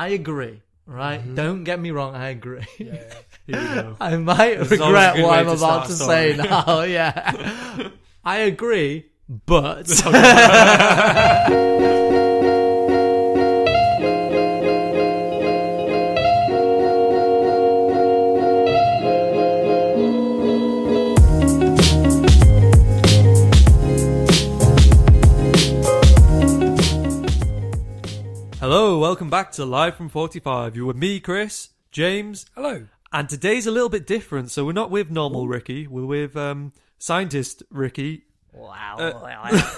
I agree, right? Mm-hmm. Don't get me wrong, I agree. Yeah. Here we go. I might regret what I'm about to say now. Yeah. I agree, but... Hello, welcome back to Live from 45. You're with me, Chris, James. Hello. And today's a little bit different, so we're not with normal Ricky, we're with scientist Ricky. Wow.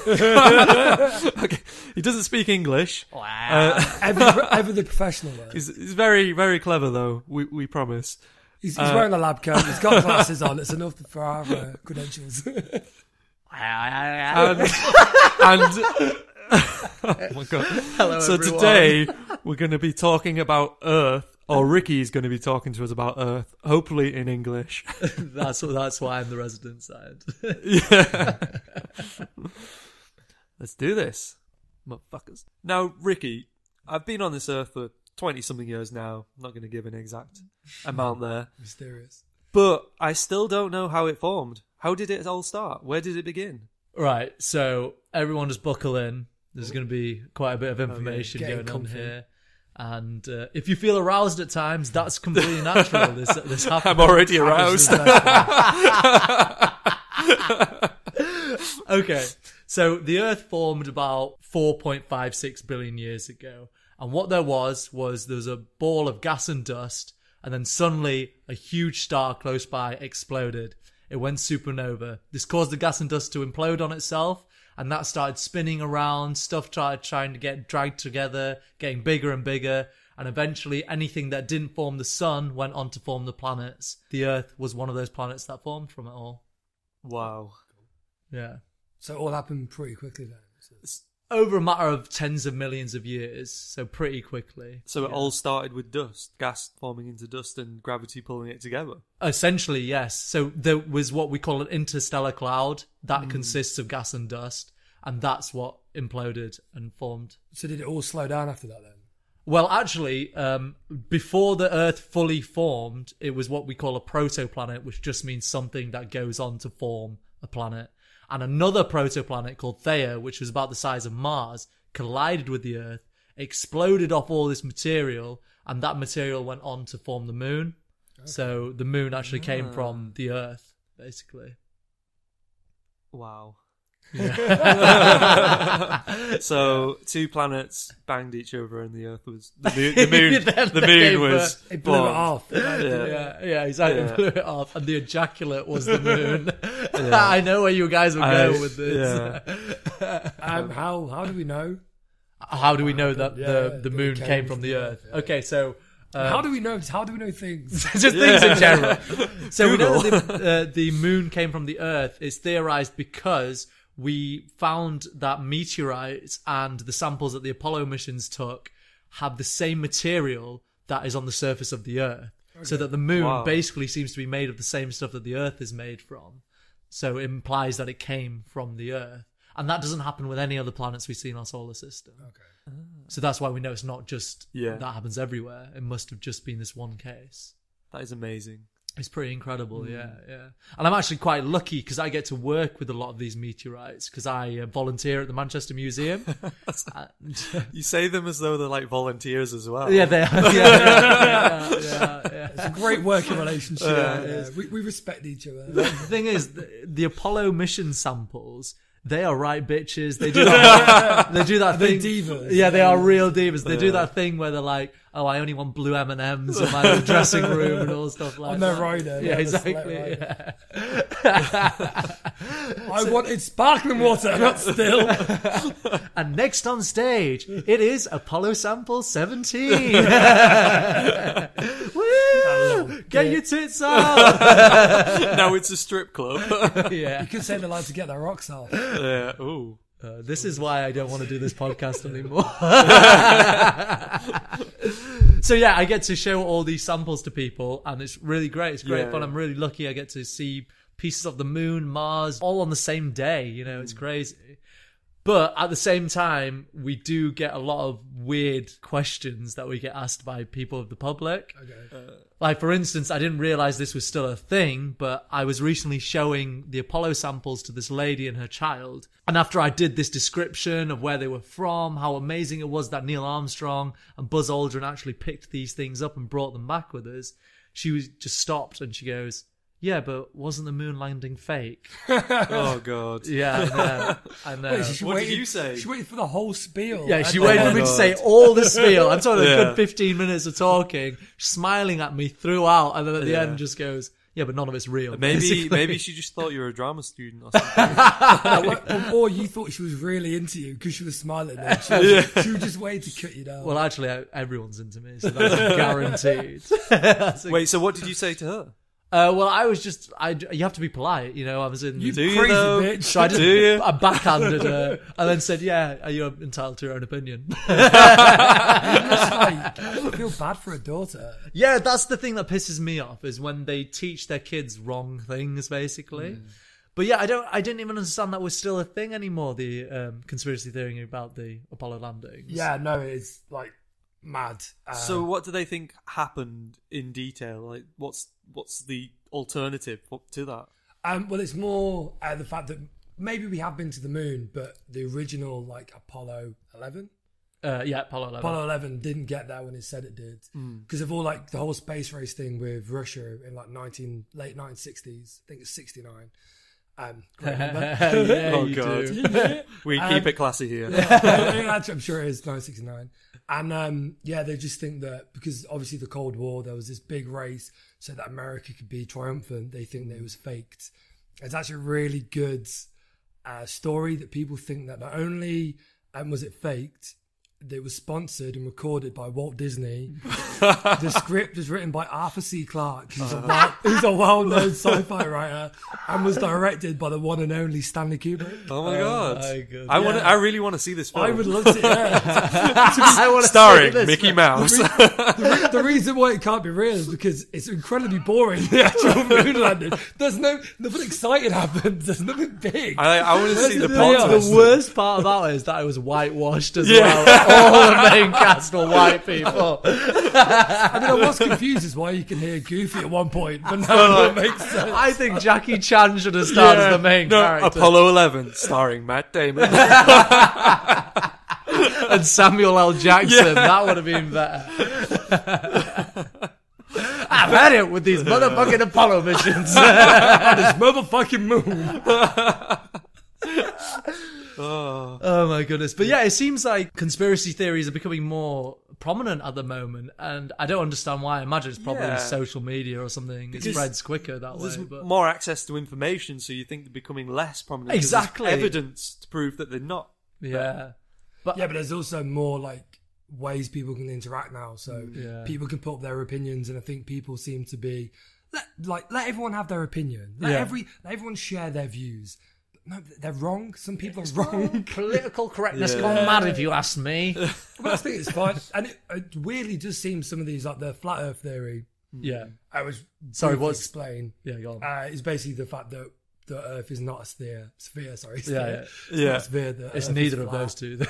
Okay. He doesn't speak English. Wow. Ever the professional though. He's very, very clever though, we promise. He's wearing a lab coat, he's got glasses on, it's enough for our credentials. And oh my God. Hello, so everyone. Today we're going to be talking about Earth, or Ricky's going to be talking to us about Earth, hopefully in English. That's why I'm the resident side. Yeah. Let's do this, motherfuckers. Now, Ricky, I've been on this Earth for 20-something years now. I'm not going to give an exact amount there. Mysterious. But I still don't know how it formed. How did it all start? Where did it begin? Right, so everyone just buckle in. There's going to be quite a bit of information going on here. And if you feel aroused at times, that's completely natural. This happens. I'm already aroused. Okay, so the Earth formed about 4.56 billion years ago. And what there was there was a ball of gas and dust, and then suddenly a huge star close by exploded. It went supernova. This caused the gas and dust to implode on itself. And that started spinning around, stuff started trying to get dragged together, getting bigger and bigger, and eventually anything that didn't form the sun went on to form the planets. The Earth was one of those planets that formed from it all. Wow. Yeah. So it all happened pretty quickly then? It's over a matter of tens of millions of years, so pretty quickly. So it all started with dust, gas forming into dust and gravity pulling it together? Essentially, yes. So there was what we call an interstellar cloud that consists of gas and dust, and that's what imploded and formed. So did it all slow down after that then? Well, actually, before the Earth fully formed, it was what we call a protoplanet, which just means something that goes on to form a planet. And another protoplanet called Theia, which was about the size of Mars, collided with the Earth, exploded off all this material, and that material went on to form the Moon. Okay. So the Moon actually came from the Earth, basically. Wow. Yeah. So two planets banged each other, and the Earth was the moon was it blew it off. Yeah, exactly. It blew it off, and the ejaculate was the moon. Yeah. I know where you guys would go with this. Yeah. How do we know? How do we know that the moon came from the Earth? Yeah. Okay, so. How do we know? How do we know things? Just things in general. So we know that the moon came from the Earth. It's theorized because we found that meteorites and the samples that the Apollo missions took have the same material that is on the surface of the Earth. Okay. So that the moon basically seems to be made of the same stuff that the Earth is made from. So it implies that it came from the Earth. And that doesn't happen with any other planets we see in our solar system. Okay. So that's why we know it's not just that happens everywhere. It must have just been this one case. That is amazing. It's pretty incredible, yeah. And I'm actually quite lucky because I get to work with a lot of these meteorites because I volunteer at the Manchester Museum. You say them as though they're like volunteers as well. Yeah, they are. Yeah. It's a great working relationship. We respect each other. The thing is, the Apollo mission samples... They are right bitches. They do that. They do that thing. They're divas. Yeah, they are real divas. They do that thing where they're like, "Oh, I only want blue M&Ms in my dressing room and all stuff like that." I'm a rider. Yeah, exactly. Rider. Yeah. I wanted sparkling water, not still. And next on stage, it is Apollo Sample 17. Woo! Get your tits out. Now it's a strip club. Yeah, you can say they're allowed to get their rocks off. Yeah. Ooh. This is why I don't want to do this podcast anymore. So yeah, I get to show all these samples to people and it's really great. It's great fun. I'm really lucky I get to see pieces of the moon, Mars, all on the same day. You know, it's crazy. But at the same time, we do get a lot of weird questions that we get asked by people of the public. Okay. Like, for instance, I didn't realize this was still a thing, but I was recently showing the Apollo samples to this lady and her child. And after I did this description of where they were from, how amazing it was that Neil Armstrong and Buzz Aldrin actually picked these things up and brought them back with us, she was just stopped and she goes, "Yeah, but wasn't the moon landing fake?" Oh, God. Yeah, I know. Wait, what did you say? She waited for the whole spiel. Yeah, she waited for me to say all the spiel. I'm talking a good 15 minutes of talking, smiling at me throughout, and then at the end just goes, "Yeah, but none of it's real." Maybe she just thought you were a drama student or something. Or you thought she was really into you because she was smiling. She was just waiting to cut you down. Well, actually, everyone's into me, so that's guaranteed. Wait, so what did you say to her? Well, I was just... you have to be polite, you know. I was in... You do, crazy bitch. So I just backhanded her and then said, "Yeah, you're entitled to your own opinion." I feel bad for a daughter. Yeah, that's the thing that pisses me off, is when they teach their kids wrong things, basically. Mm. But yeah, I didn't even understand that was still a thing anymore, the conspiracy theory about the Apollo landings. Yeah, no, it's like... mad. So what do they think happened in detail? Like, what's the alternative to that? Well, it's more the fact that maybe we have been to the moon, but the original, like, Apollo 11? Apollo 11 didn't get there when it said it did. Because of all, like, the whole space race thing with Russia in, like, late 1960s. I think it's 69. Oh, God. We keep it classy here. Yeah, I'm sure it is 1969. And they just think that because obviously the Cold War, there was this big race so that America could be triumphant. They think that it was faked. It's actually a really good story that people think that not only was it faked, it was sponsored and recorded by Walt Disney. The script was written by Arthur C. Clarke, who's a well-known sci-fi writer, and was directed by the one and only Stanley Kubrick. Oh my God! I really want to see this film. I would love to. Starring Mickey Mouse. The reason why it can't be real is because it's incredibly boring. The actual moon landing. There's nothing exciting happens. There's nothing big. I want to see the plot. The worst part about it is that I was whitewashed as well. All the main cast are white people. I mean, I was confused as why you can hear Goofy at one point, but now it makes sense. I think Jackie Chan should have starred as the main character. Apollo 11, starring Matt Damon. And Samuel L. Jackson. Yeah. That would have been better. I've had it with these motherfucking Apollo missions. On this motherfucking moon. Oh my goodness. But yeah, it seems like conspiracy theories are becoming more prominent at the moment, and I don't understand why. I imagine it's probably social media or something. Because it spreads quicker that way. There's more access to information, so you think they're becoming less prominent. Exactly. There's evidence to prove that they're not. Yeah. But there's also more, like, ways people can interact now, so people can put up their opinions, and I think people seem to be... Let everyone have their opinion. Let everyone share their views. No, they're wrong. Some people are wrong. Political correctness gone mad, if you ask me. But I think it's fine. And it weirdly does seem some of these, like the flat Earth theory. Yeah, I was sorry. What's explain? Yeah, go on. It's basically the fact that the Earth is not a sphere. It's neither of those two. That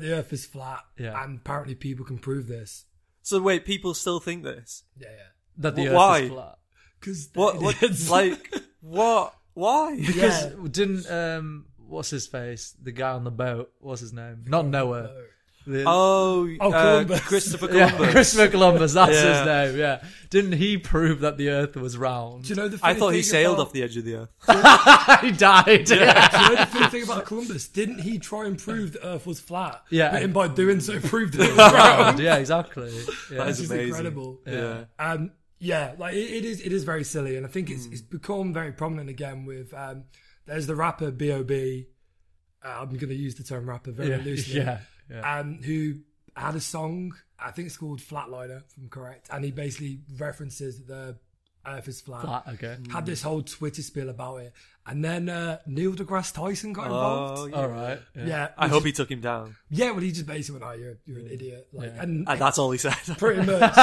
the Earth is flat. Yeah, and apparently people can prove this. So wait, people still think this? Yeah. That the Earth is flat. Because what? Why? Because didn't what's his face? The guy on the boat. What's his name? Not Noah. Columbus. Christopher Columbus. Yeah, Christopher Columbus. That's his name. Yeah. Didn't he prove that the Earth was round? Do you know the? I thought he sailed off the edge of the Earth. He died. Yeah. Do you know the funny thing about Columbus? Didn't he try and prove the Earth was flat? Yeah. But by doing so, proved that it was round. Yeah. Exactly. Yeah. That is amazing. Incredible. Yeah. Yeah, like it is very silly, and I think it's become very prominent again with there's the rapper B.O.B. I'm going to use the term rapper very loosely. Yeah. Who had a song, I think it's called Flatliner, if I'm correct, and he basically references the Earth is flat. Okay. Had this whole Twitter spiel about it. And then Neil deGrasse Tyson got involved. Oh, yeah. All right. Yeah. I hope he took him down. Yeah, well, he just basically went, oh, you're an idiot. Like, and that's all he said. Pretty much.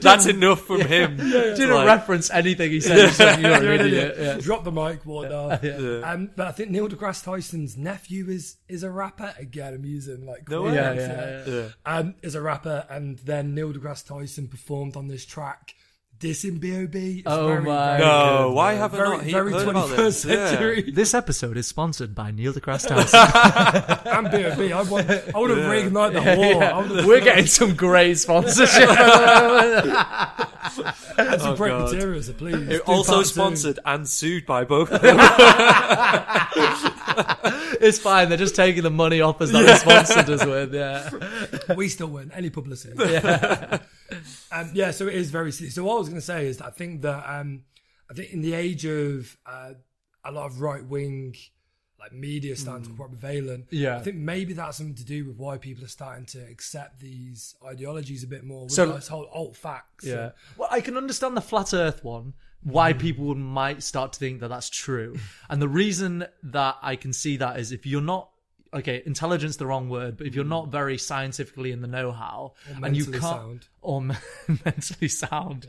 That's enough from him. Didn't reference anything he said. You're an idiot. Yeah. Drop the mic, whatnot. But I think Neil deGrasse Tyson's nephew is a rapper. Again, I'm using like... is a rapper. And then Neil deGrasse Tyson performed on this track. This in B.O.B. Why haven't I heard about this? Century. Yeah. This episode is sponsored by Neil deGrasse Tyson. And B.O.B. I would have reignited the war. We're getting some great sponsorship. That's a great material, so please. It also sponsored and sued by both of them. It's fine. They're just taking the money off us that they sponsored us with. Yeah, we still win any publicity. Yeah. So it is very silly. So what I was going to say is that I think that in the age of a lot of right wing like media starting to become prevalent, I think maybe that's something to do with why people are starting to accept these ideologies a bit more. So this whole alt facts. Yeah. Well, I can understand the flat Earth one. Why people might start to think that that's true, and the reason that I can see that is if you're not intelligence, the wrong word, but if you're not very scientifically in the know-how and you can't mentally sound,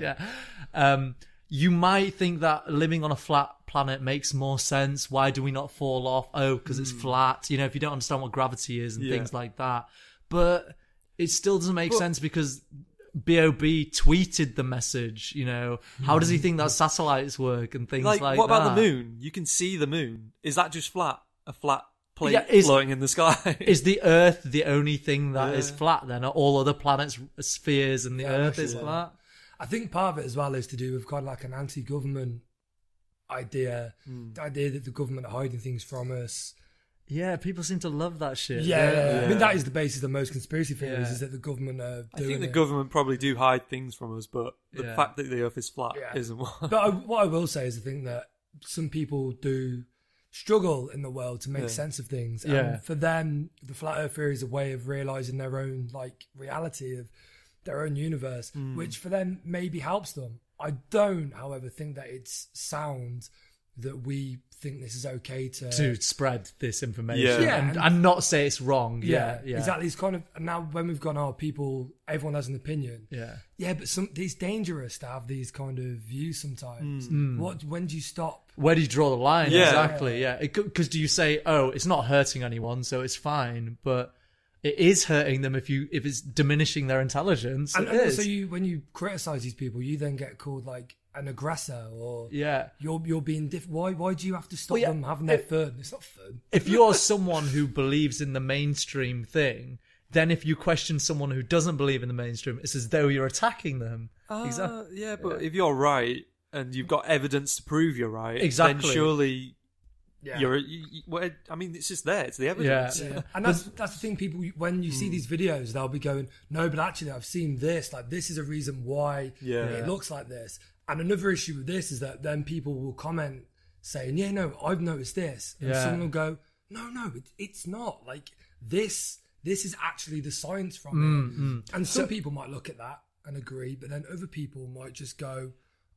you might think that living on a flat planet makes more sense. Why do we not fall off? Oh, because it's flat. You know, if you don't understand what gravity is and things like that, but it still doesn't make sense because B.O.B. tweeted the message, you know. How does he think that satellites work and things like that? What about the moon? You can see the moon. Is that just flat? A flat plate floating in the sky? Is the Earth the only thing that is flat then? Are all other planets spheres and the Earth is flat? I think part of it as well is to do with kind of like an anti-government idea. The idea that the government are hiding things from us. Yeah, people seem to love that shit. I mean, that is the basis of most conspiracy theories, is that the government are doing it. I think the government probably do hide things from us, but the fact that the Earth is flat isn't one. But what I will say is I think that some people do struggle in the world to make sense of things. And for them, the flat Earth theory is a way of realising their own like reality of their own universe, which for them maybe helps them. I don't, however, think that it's sound that we think this is okay to spread this information and not say it's wrong. Exactly. It's kind of now when we've gone, people, everyone has an opinion. But it's dangerous to have these kind of views sometimes. When do you stop? Where do you draw the line? Because do you say, it's not hurting anyone, so it's fine, but it is hurting them if it's diminishing their intelligence. And so when you criticize these people, you then get called like an aggressor, or you're being different. Why do you have to stop them having their fun? It's not fun. If you're someone who believes in the mainstream thing, then if you question someone who doesn't believe in the mainstream, it's as though you're attacking them. Exactly. Yeah, but if you're right and you've got evidence to prove you're right, then surely it's just there. It's the evidence. Yeah. And that's the thing. People, when you see these videos, they'll be going, no, but actually, I've seen this. Like, this is a reason why it looks like this. And another issue with this is that then people will comment saying, I've noticed this. And someone will go, no, it's not. Like, this is actually the science from it. And some people might look at that and agree, but then other people might just go,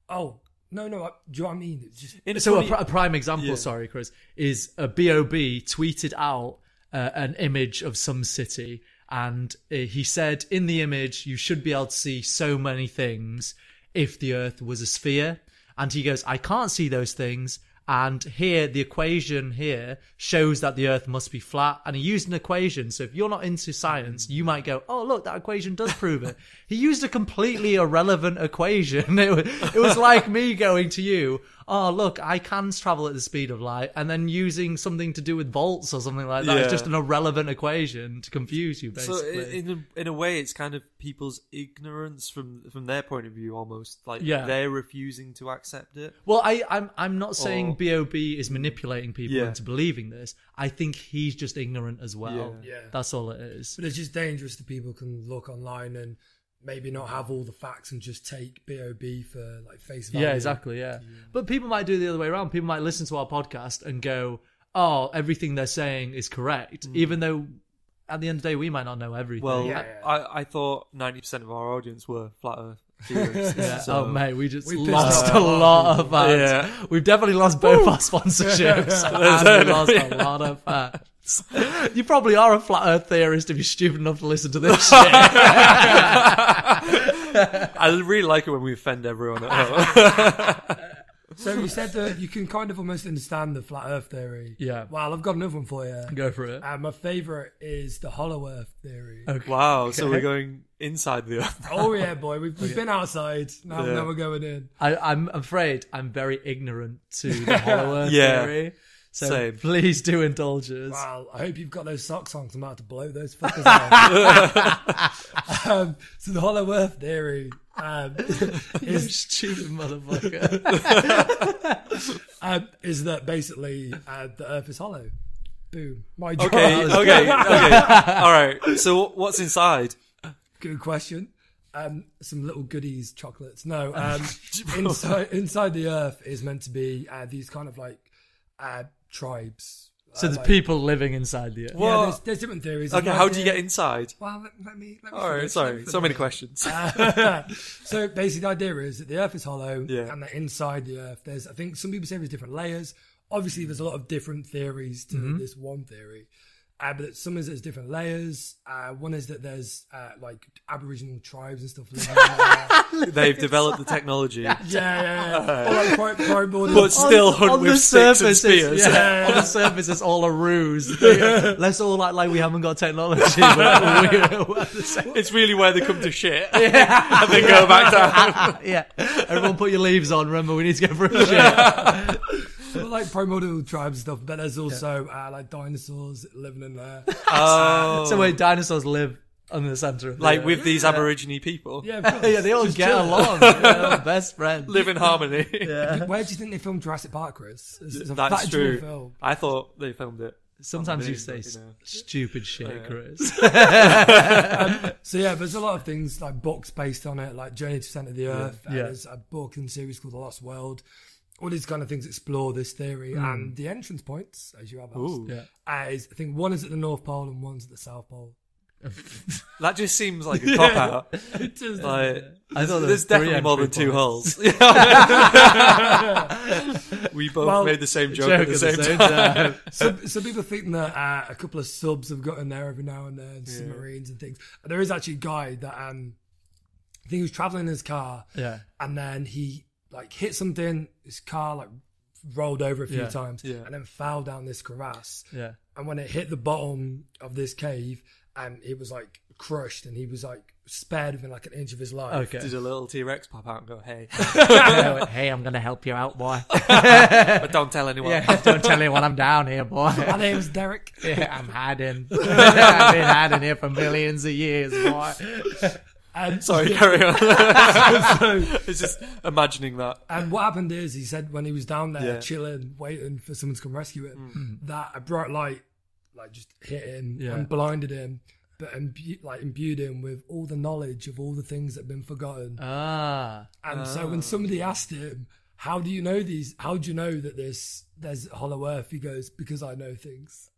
oh, no, do you know what I mean? It's just... So a prime example, sorry, Chris, is a B.O.B. tweeted out an image of some city. And he said, in the image, you should be able to see so many things if the Earth was a sphere. And he goes, I can't see those things. And here, the equation here shows that the Earth must be flat. And he used an equation. So if you're not into science, you might go, oh, look, that equation does prove it. He used a completely irrelevant equation. It was like me going to you, oh, look, I can travel at the speed of light, and then using something to do with volts or something like that. Yeah. It's just an irrelevant equation to confuse you, basically. So in a way, it's kind of people's ignorance from their point of view, almost. Like, they're refusing to accept it. Well, I'm not saying B.O.B. is manipulating people into believing this. I think he's just ignorant as well. Yeah. That's all it is. But it's just dangerous that people can look online and maybe not have all the facts and just take B.O.B. for like face value. Yeah, exactly, But people might do the other way around. People might listen to our podcast and go, oh, everything they're saying is correct, even though at the end of the day we might not know everything. Well, I thought 90% of our audience were flat Earth. viewers. Yeah. So oh mate, we just lost a lot of fans. Yeah. We've definitely lost both our sponsorships. And we lost a lot of fans. You probably are a flat earth theorist if you're stupid enough to listen to this shit. I really like it when we offend everyone at home. So you said that you can kind of almost understand the flat earth theory. Yeah. Well, I've got another one for you. Go for it. My favourite is the hollow earth theory. Okay. Wow, so we're going inside the earth. Oh yeah, boy. We've been outside. Now we're going in. I'm afraid I'm very ignorant to the hollow earth theory. So same. Please do indulge us. Wow, I hope you've got those socks on because I'm about to blow those fuckers out. So the hollow earth theory is... You stupid motherfucker. Is that basically the earth is hollow. Boom. My job. Okay. All right. So what's inside? Good question. Some little goodies, chocolates. No. Inside the earth is meant to be these kind of like tribes. So there's people living inside the earth. Well, yeah, there's different theories. Okay, how do you get inside? Well, let me all right, sorry. So many questions. So basically the idea is that the earth is hollow and that inside the earth there's, I think some people say there's different layers. Obviously there's a lot of different theories to this one theory. But some is there's different layers. One is that there's like Aboriginal tribes and stuff living. They've developed the technology. Yeah. Or like primordial. But still hunt with sticks and spears. Yeah. On the surface, it's all a ruse. Let's all act like we haven't got technology. But it's really where they come to shit. Yeah. And then go back down. Yeah. Everyone put your leaves on. Remember, we need to get through shit. But like primordial tribes and stuff, but there's also like dinosaurs living in there. Oh. So wait, dinosaurs live on the centre of the like earth. With these Aborigine people. Yeah, of course. Yeah, they all just get along. They're best friends. Live in harmony. Yeah. Where do you think they filmed Jurassic Park, Chris? It's That's true. Film. I thought they filmed it. Sometimes you say stupid shit, Chris. So yeah, there's a lot of things like books based on it, like Journey to the Centre of the Earth. Yeah. There's a book and series called The Lost World. All these kind of things explore this theory, and the entrance points, as you have asked, is I think one is at the North Pole and one's at the South Pole. That just seems like a cop out. It does. Like, there's definitely more than two holes. We both made the same joke at the same time. Some people think that a couple of subs have gotten there every now and then, submarines and things. There is actually a guy that I think he was traveling in his car, and then he. Like hit something, his car like rolled over a few times and then fell down this crevasse. Yeah. And when it hit the bottom of this cave, it was like crushed and he was like spared within like an inch of his life. Okay. Did a little T-Rex pop out and go, hey. Hey, I'm going to help you out, boy. But don't tell anyone. Yeah, don't tell anyone I'm down here, boy. My name's Derek. Yeah, I'm hiding. I've been hiding here for millions of years, boy. Sorry, carry on. It's just imagining that. And what happened is, he said when he was down there chilling, waiting for someone to come rescue him, that a bright light like just hit him and blinded him, but imbued him with all the knowledge of all the things that have been forgotten. So when somebody asked him, "How do you know these? How do you know that there's hollow earth?" He goes, "Because I know things."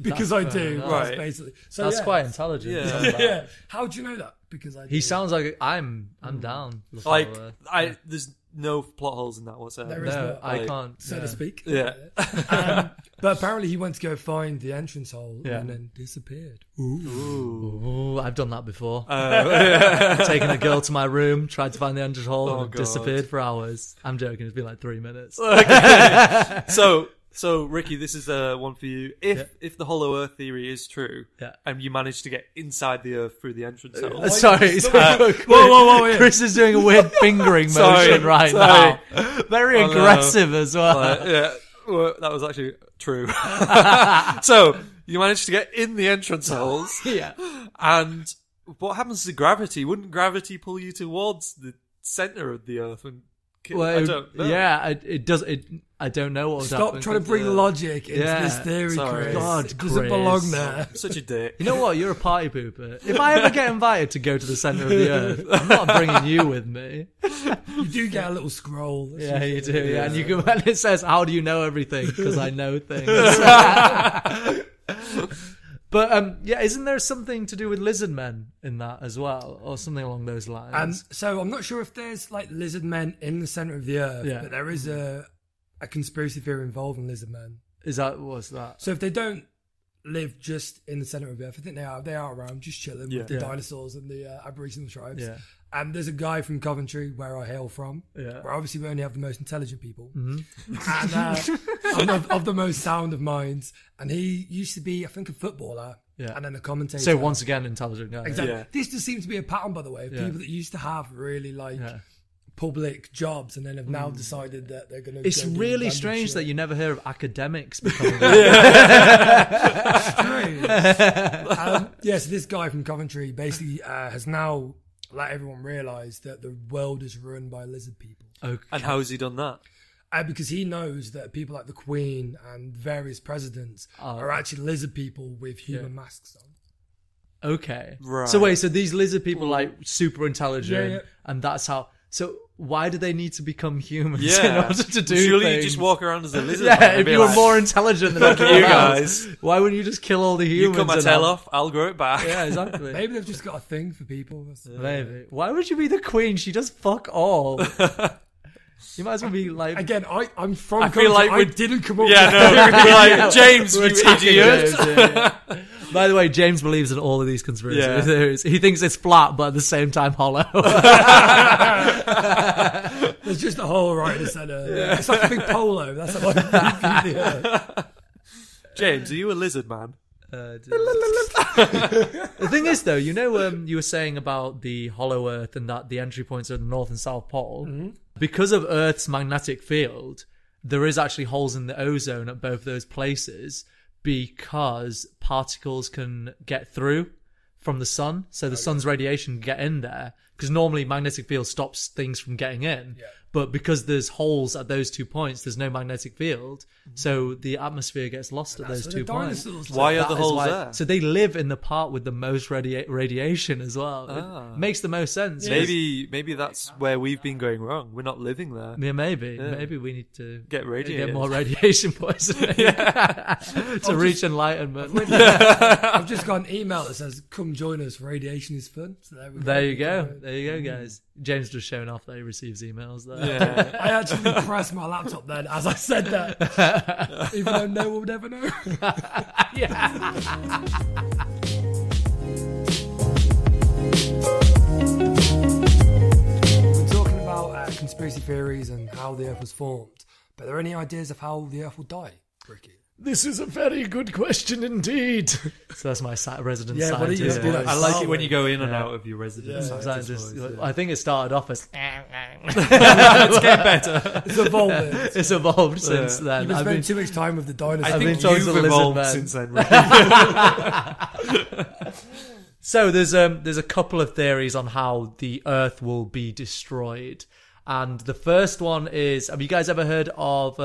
Because I do, right? Basically, so that's quite intelligent. Yeah. Yeah. How do you know that? Because I do. He sounds like I'm down. Like there's no plot holes in that whatsoever. There is no, I can't, so to speak. Yeah. But apparently he went to go find the entrance hole and then disappeared. Ooh, I've done that before. Taken a girl to my room, tried to find the entrance hole, and disappeared for hours. I'm joking. It's been like 3 minutes. Okay. So, Ricky, this is one for you. If the hollow earth theory is true, and you manage to get inside the earth through the entrance hole. Whoa. Chris is doing a weird fingering motion now. Very aggressive as well. Well, that was actually true. So, you manage to get in the entrance holes. And what happens to gravity? Wouldn't gravity pull you towards the centre of the earth and... Well, I don't know. Yeah, it does. I don't know what would happen. Stop trying to bring logic into this theory, Chris. God, it doesn't belong there. Such a dick. You know what? You're a party pooper. If I ever get invited to go to the centre of the earth, I'm not bringing you with me. You do get a little scroll. Yeah, you do. Yeah, and you go, and it says, "How do you know everything?" Because I know things. But yeah, isn't there something to do with lizard men in that as well, or something along those lines? So I'm not sure if there's like lizard men in the center of the earth, but there is a conspiracy theory involving lizard men. Is that what's that? So if they don't live just in the center of the earth, I think they are around just chilling with the dinosaurs and the Aboriginal tribes. Yeah. And there's a guy from Coventry, where I hail from, where obviously we only have the most intelligent people, and of the most sound of minds. And he used to be, I think, a footballer, and then a commentator. So once again, intelligent guy. Exactly. Yeah. This just seems to be a pattern, by the way, of people that used to have really like public jobs, and then have now decided that they're going to. It's really strange that you never hear of academics becoming. It's strange. So this guy from Coventry basically has now let everyone realise that the world is run by lizard people. Okay. And how has he done that? Because he knows that people like the Queen and various presidents are actually lizard people with human masks on. Okay. Right. So wait, so these lizard people are like super intelligent and that's how... So why do they need to become humans in order to do Surely you just walk around as a lizard. If you were more intelligent than you guys, why wouldn't you just kill all the humans? You cut my tail off, I'll grow it back. Yeah, exactly. Maybe they've just got a thing for people. Maybe. Why would you be the Queen? She does fuck all. You might as well be like... Again, I'm from... I feel like we didn't come up with that. We're like, James, you idiot. By the way, James believes in all of these conspiracy theories. He thinks it's flat, but at the same time hollow. There's just a hole right in the center. Yeah. It's like a big polo. That's how I view the earth. James, are you a lizard man? The thing is, though, you know, you were saying about the hollow earth and that the entry points are the North and South Pole. Mm-hmm. Because of Earth's magnetic field, there is actually holes in the ozone at both those places, because particles can get through from the sun. So the sun's radiation can get in there, because normally magnetic field stops things from getting in. Yeah. But because there's holes at those 2 points, there's no magnetic field. Mm-hmm. So the atmosphere gets lost at those 2 points. Why are the holes there? So they live in the part with the most radiation as well. Ah. It makes the most sense. Maybe that's where we've been going wrong. We're not living there. Yeah, maybe. Yeah. Maybe we need to get more radiation poisoning to reach enlightenment. I've just got an email that says, come join us, radiation is fun. So there you go. There you go, guys. James just showing off that he receives emails there. Yeah. I actually pressed my laptop then as I said that, even though no one would ever know. We're talking about conspiracy theories and how the Earth was formed, but are there any ideas of how the Earth will die, Ricky? This is a very good question indeed. So that's my resident scientist. I like it when you go in and out of your resident scientist. I think it started off as... It's getting better. It's evolved. It's evolved since then. You've spent too much time with the dinosaurs. I think you've evolved since then. So there's a couple of theories on how the Earth will be destroyed. And the first one is, have you guys ever heard of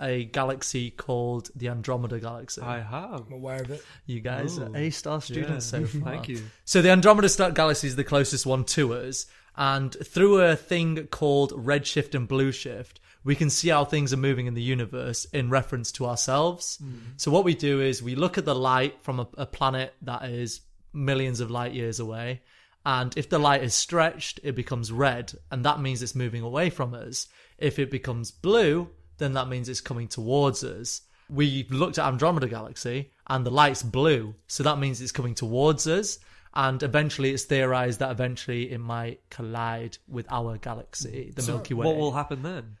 a galaxy called the Andromeda Galaxy? I have. I'm aware of it. You guys are A-star students so far. Thank you. So the Andromeda Galaxy is the closest one to us. And through a thing called redshift and blueshift, we can see how things are moving in the universe in reference to ourselves. Mm-hmm. So what we do is we look at the light from a planet that is millions of light years away. And if the light is stretched, it becomes red, and that means it's moving away from us. If it becomes blue, then that means it's coming towards us. We looked at Andromeda Galaxy, and the light's blue, so that means it's coming towards us. And eventually it's theorized that eventually it might collide with our galaxy, the Milky Way. What will happen then?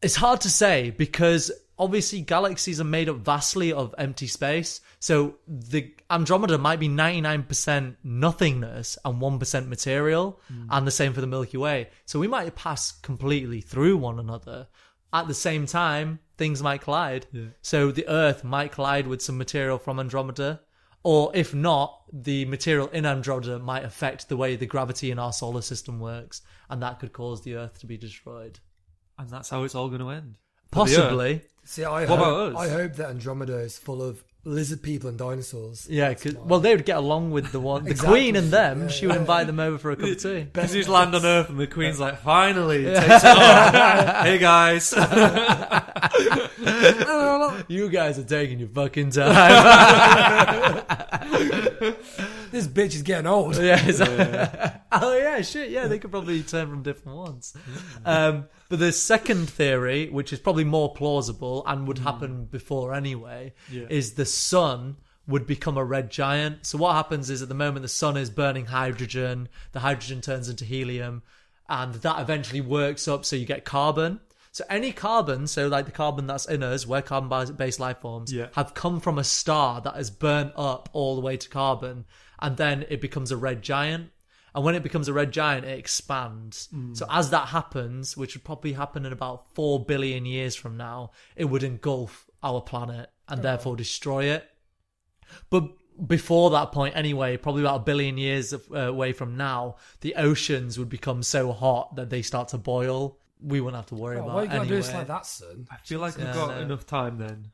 It's hard to say, because obviously galaxies are made up vastly of empty space. So the Andromeda might be 99% nothingness and 1% material, and the same for the Milky Way. So we might pass completely through one another. At the same time, things might collide. Yeah. So the Earth might collide with some material from Andromeda, or if not, the material in Andromeda might affect the way the gravity in our solar system works, and that could cause the Earth to be destroyed. And that's how it's all going to end. Possibly. See, I hope that Andromeda is full of lizard people and dinosaurs. Yeah, cause, well, they would get along with the one. The exactly. Queen and them, yeah, she would invite them over for a cup of tea. Because you just land on Earth and the Queen's like, finally, takes it off. Hey, guys. You guys are taking your fucking time. This bitch is getting old. Yeah, oh, yeah, shit, yeah, they could probably turn from different ones. But the second theory, which is probably more plausible and would happen before anyway, is the sun would become a red giant. So what happens is at the moment the sun is burning hydrogen, the hydrogen turns into helium, and that eventually works up so you get carbon. So any carbon, so like the carbon that's in us, we're carbon-based life forms, have come from a star that has burnt up all the way to carbon, and then it becomes a red giant. And when it becomes a red giant, it expands. So as that happens, which would probably happen in about 4 billion years from now, it would engulf our planet and therefore destroy it. But before that point anyway, probably about 1 billion years away from now, the oceans would become so hot that they start to boil. We wouldn't have to worry about it. Why you gotta do this like that, son? I feel like we've got enough time then.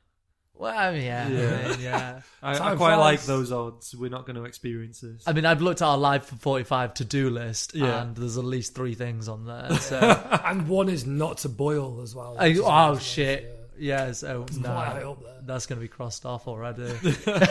Well, I mean, yeah. I quite like those odds. We're not going to experience this. I mean, I've looked at our Live for 45 to-do list, and there's at least 3 things on there. So. And one is not to boil as well. Oh, shit. Things, yeah, so no, that's going to be crossed off already.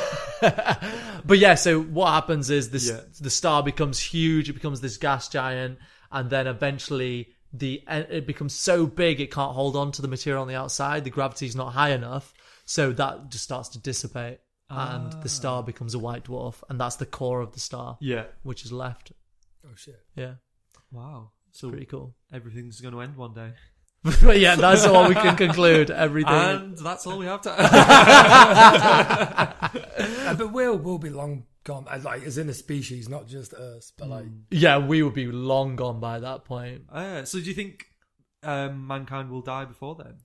But yeah, so what happens is this: the star becomes huge, it becomes this gas giant, and then eventually... it becomes so big it can't hold on to the material on the outside. The gravity's not high enough, so that just starts to dissipate, and the star becomes a white dwarf, and that's the core of the star, which is left. Oh shit! Yeah, wow, it's so pretty cool. Everything's going to end one day. But yeah, that's all we can conclude. Everything, and that's all we have to. But we'll be long gone, like as in a species, not just us, but like we would be long gone by that point. So do you think mankind will die before then?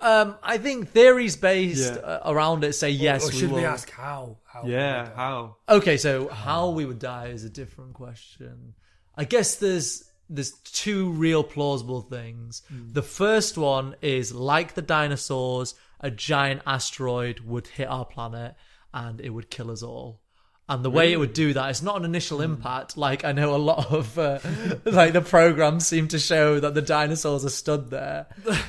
I think theories based around it say yes. Or should we ask how? How? Okay, so how we would die is a different question. I guess there's 2 real plausible things. The first one is, like the dinosaurs, a giant asteroid would hit our planet and it would kill us all. And the way it would do that, it's not an initial impact. Like, I know a lot of, like, the programs seem to show that the dinosaurs are stood there.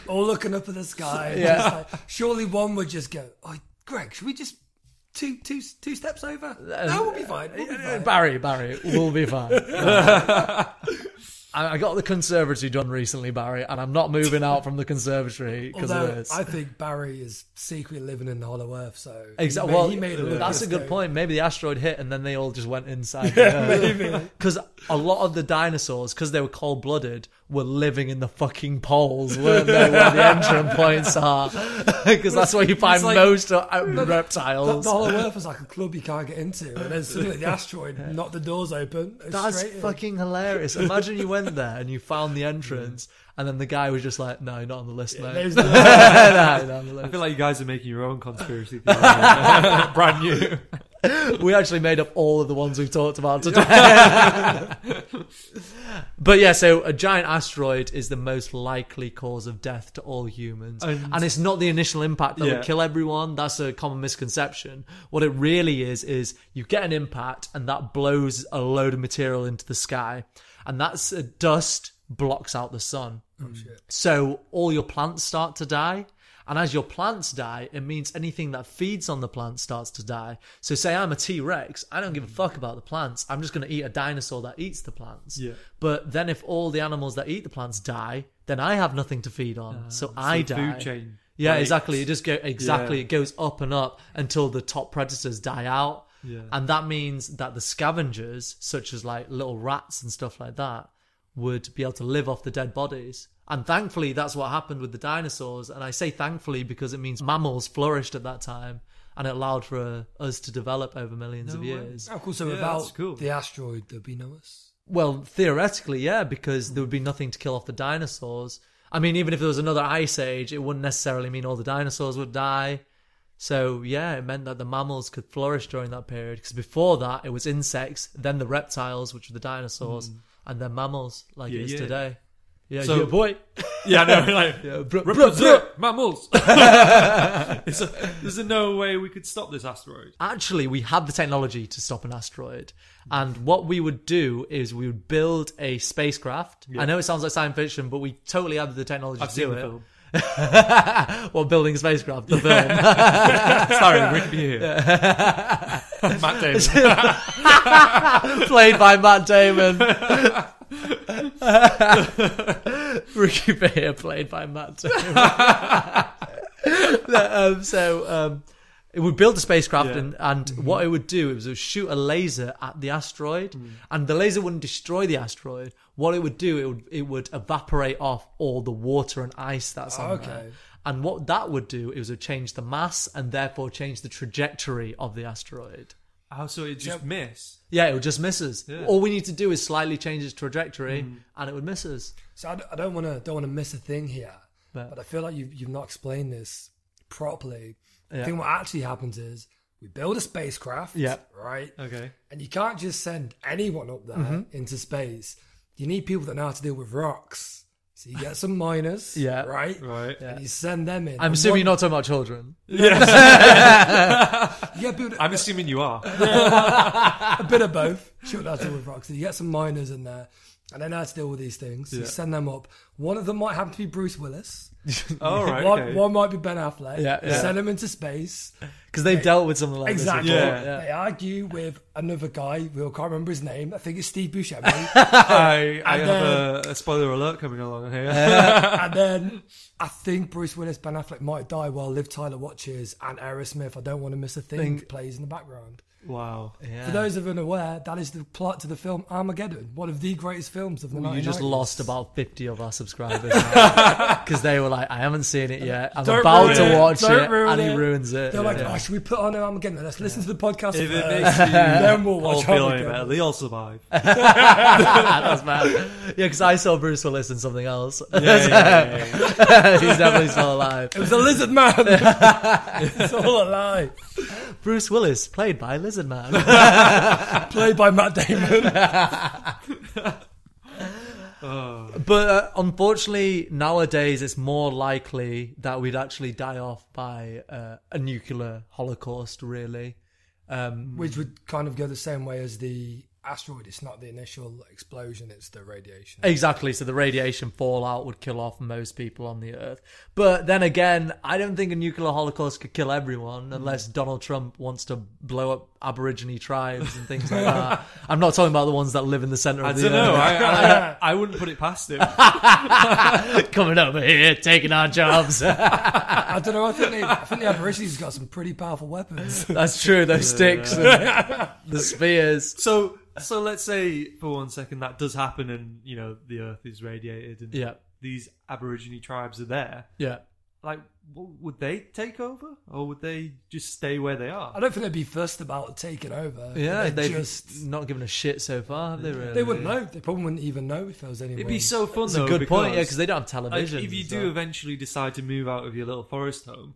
All looking up at the sky. Just like, surely one would just go, oh, Greg, should we just two steps over? No, we'll be fine. We'll be fine. Barry, we'll be fine. I got the conservatory done recently, Barry, and I'm not moving out from the conservatory because of this. I think Barry is secretly living in the Hollow Earth, so... Exactly. Well, that's a good point. Maybe the asteroid hit and then they all just went inside. Because a lot of the dinosaurs, because they were cold-blooded, were living in the fucking poles, weren't they, where the entering points are? Because that's where you find most reptiles. The Hollow Earth is like a club you can't get into, and then suddenly the asteroid knocked the doors open. That's fucking hilarious. Imagine you went there and you found the entrance, and then the guy was just like, no, not on the list, mate. No, I feel like you guys are making your own conspiracy theory. Brand new. We actually made up all of the ones we've talked about today. But yeah, so a giant asteroid is the most likely cause of death to all humans. And it's not the initial impact that would kill everyone. That's a common misconception. What it really is you get an impact and that blows a load of material into the sky. And that's dust blocks out the sun. Oh, shit. So all your plants start to die. And as your plants die, it means anything that feeds on the plant starts to die. So say I'm a T-Rex, I don't give a fuck about the plants. I'm just going to eat a dinosaur that eats the plants. Yeah. But then if all the animals that eat the plants die, then I have nothing to feed on. So I die. Food chain. Yeah, exactly. It goes up and up until the top predators die out. Yeah. And that means that the scavengers, such as like little rats and stuff like that, would be able to live off the dead bodies. And thankfully, that's what happened with the dinosaurs. And I say thankfully because it means mammals flourished at that time and it allowed for us to develop over millions of years. Of course, without the asteroid, there'd be no us. Well, theoretically, yeah, because there would be nothing to kill off the dinosaurs. I mean, even if there was another ice age, it wouldn't necessarily mean all the dinosaurs would die. So, yeah, it meant that the mammals could flourish during that period because before that, it was insects, then the reptiles, which were the dinosaurs, and then mammals like it is today. Yeah, so, your boy. Yeah, no, like, yeah, represent mammals. There's no way we could stop this asteroid. Actually, we had the technology to stop an asteroid. And what we would do is we would build a spacecraft. Yeah. I know it sounds like science fiction, but we totally had the technology to do it. Film. Well, building a spacecraft, the film. Sorry, we wouldn't be here. Matt Damon. Played by Matt Damon. Ricky Bear played by Matt Damon. So it would build a spacecraft, yeah. and mm-hmm. what it would do is it would shoot a laser at the asteroid, mm. and the laser wouldn't destroy the asteroid. What it would do, it would evaporate off all the water and ice that's on there. And what that would do is it would change the mass and therefore change the trajectory of the asteroid. Oh, so it just miss? Yeah, it would just miss us. Yeah. All we need to do is slightly change its trajectory, and it would miss us. So I don't want to miss a thing here, but I feel like you've not explained this properly. Yeah. I think what actually happens is we build a spacecraft, right? Okay, and you can't just send anyone up there into space. You need people that know how to deal with rocks. So you get some miners, right? Yeah. And you send them in. I'm assuming you're not talking about children. Yeah. I'm assuming you are. A bit of both. Shoot out with rocks. So you get some miners in there, and they know how to deal with these things. So you send them up. One of them might happen to be Bruce Willis. Oh, right. One might be Ben Affleck. Yeah, yeah. Send them into space. Because they've dealt with something like this. Exactly. Yeah. They argue with another guy who I can't remember his name. I think it's Steve Buscemi. I have a spoiler alert coming along here. And then I think Bruce Willis, Ben Affleck might die while Liv Tyler watches and Aerosmith, I Don't Want to Miss a Thing, plays in the background. Wow. Yeah. For those of you unaware, that is the plot to the film Armageddon, one of the greatest films of the 1990s. You just lost about 50 of our subscribers because they were like, I haven't seen it yet. I'm about to watch it. And he ruins it. They're like, oh, should we put on Armageddon? Let's listen to the podcast. If it makes you, then we'll watch Armageddon. They'll survive. That's mad. Yeah, because I saw Bruce Willis in something else. Yeah. He's definitely still alive. It was a lizard man. He's all alive. Bruce Willis, played by Lizard Man. Played by Matt Damon. But unfortunately, nowadays, it's more likely that we'd actually die off by a nuclear holocaust, really. Which would kind of go the same way as the asteroid. It's not the initial explosion, it's the radiation. Exactly. So the radiation fallout would kill off most people on the Earth. But then again, I don't think a nuclear holocaust could kill everyone unless Donald Trump wants to blow up Aborigine tribes and things like that. I'm not talking about the ones that live in the centre of the Earth. I don't know. I wouldn't put it past him. Coming over here, taking our jobs. I don't know. I think the Aborigines got some pretty powerful weapons. That's true. Those sticks and the spears. So let's say for one second that does happen, and you know the Earth is radiated, and these Aborigine tribes are there. Yeah, like would they take over, or would they just stay where they are? I don't think they'd be fussed about taking over. Yeah, they've just not given a shit so far, have they? Really, they wouldn't know. They probably wouldn't even know if there was anyone. It'd be so fun. It's though, a good point. Yeah, because they don't have television. Like, if you do eventually decide to move out of your little forest home,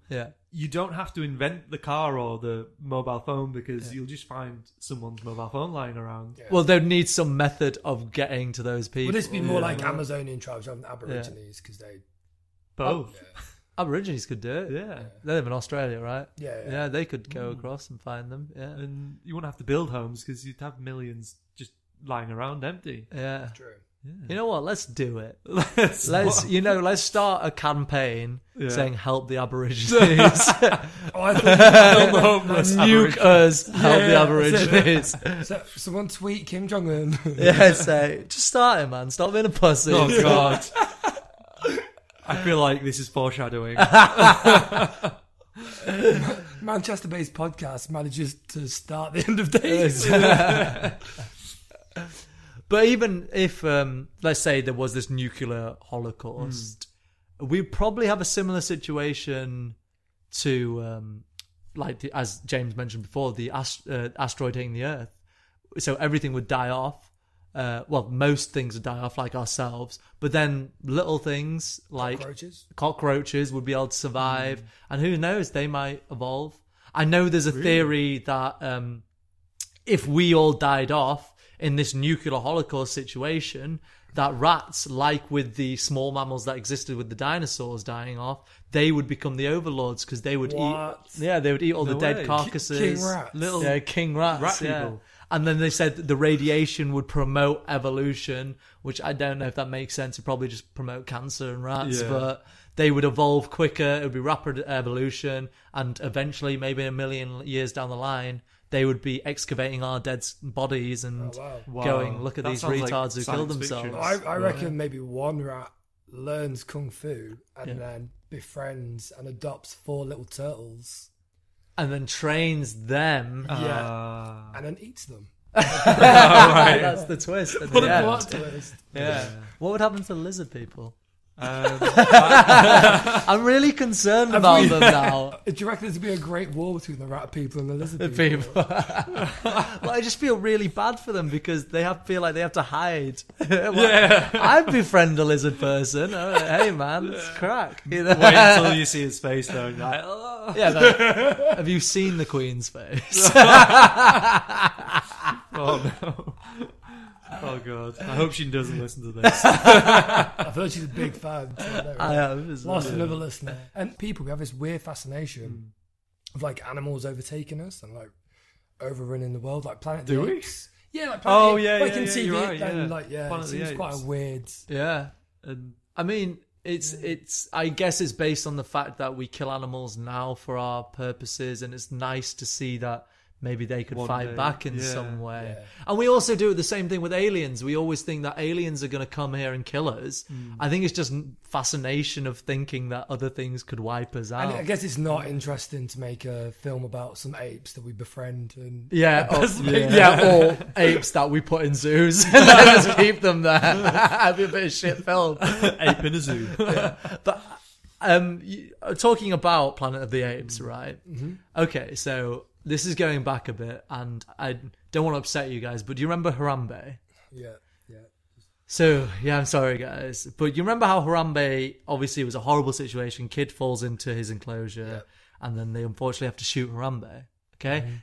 you don't have to invent the car or the mobile phone because you'll just find someone's mobile phone lying around. Yeah. Well, they'd need some method of getting to those people. Would this be more like Amazonian tribes rather than Aborigines? Because they... Both. Yeah. Aborigines could do it. Yeah. They live in Australia, right? Yeah. Yeah, they could go across and find them. Yeah. And you wouldn't have to build homes because you'd have millions just lying around empty. Yeah. That's true. Yeah. You know what? Let's do it. Let's start a campaign saying help the Aborigines. I think the homeless. Nuke us. Help the Aborigines. So someone tweet Kim Jong Un. Say just start it, man. Stop being a pussy. Oh God. I feel like this is foreshadowing. Manchester-based podcast manages to start the end of days. But even if, let's say, there was this nuclear holocaust, we'd probably have a similar situation to, as James mentioned before, the asteroid hitting the Earth. So everything would die off. Most things would die off, like ourselves. But then little things like cockroaches would be able to survive. And who knows, they might evolve. I know there's a theory that if we all died off, in this nuclear holocaust situation, that rats, like with the small mammals that existed with the dinosaurs dying off, they would become the overlords because they would eat. Yeah, they would eat all the dead carcasses. King rats. King rats. And then they said that the radiation would promote evolution, which I don't know if that makes sense. It probably just promote cancer in rats, but they would evolve quicker. It would be rapid evolution, and eventually, maybe 1 million years down the line, they would be excavating our dead bodies and going, look at these retards who killed themselves. I reckon maybe one rat learns kung fu and then befriends and adopts 4 little turtles. And then trains them. And then eats them. That's the twist. What a plot twist. Yeah. What would happen to lizard people? I'm really concerned about them now. Do you reckon there'd be a great war between the rat people and the lizard people? Well, I just feel really bad for them because they feel like they have to hide. I'd befriend a lizard person. Like, hey man, it's crack. You know? Wait until you see his face though. And like, oh. Yeah. Like, have you seen the Queen's face? Oh no. Oh god! I hope she doesn't listen to this. I've heard she's a big fan. I have lost another listener. And people, we have this weird fascination of like animals overtaking us and like overrunning the world, like Planet of the Apes. Yeah, like Planet of the Apes. Like in TV, Planet of the Apes. It's quite a weird. Yeah, and I mean, it's. I guess it's based on the fact that we kill animals now for our purposes, and it's nice to see that. Maybe they could fight back in some way. Yeah. And we also do the same thing with aliens. We always think that aliens are going to come here and kill us. Mm. I think it's just fascination of thinking that other things could wipe us out. And I guess it's not interesting to make a film about some apes that we befriend. And or apes that we put in zoos and just keep them there. That'd be a bit of shit film. Ape in a zoo. Yeah. But talking about Planet of the Apes, right? Mm-hmm. Okay, so... This is going back a bit, and I don't want to upset you guys, but do you remember Harambe? Yeah. So, I'm sorry, guys. But you remember how Harambe, obviously, it was a horrible situation. Kid falls into his enclosure, and then they unfortunately have to shoot Harambe, okay? Mm-hmm.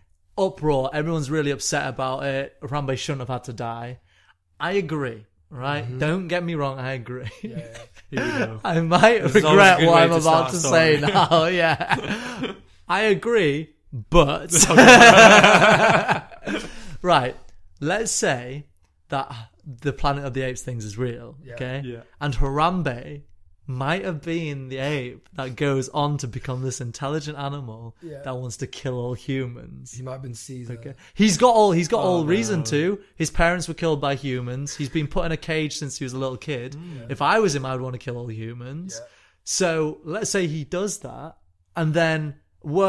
Uproar. Everyone's really upset about it. Harambe shouldn't have had to die. I agree, right? Mm-hmm. Don't get me wrong, I agree. Yeah. Here we go. I might regret what I'm about to say now, I agree. But, right, let's say that the Planet of the Apes things is real, okay? Yeah. And Harambe might have been the ape that goes on to become this intelligent animal that wants to kill all humans. He might have been Caesar. Okay? He's got all reason to. His parents were killed by humans. He's been put in a cage since he was a little kid. Yeah. If I was him, I'd want to kill all humans. Yeah. So let's say he does that, and then... we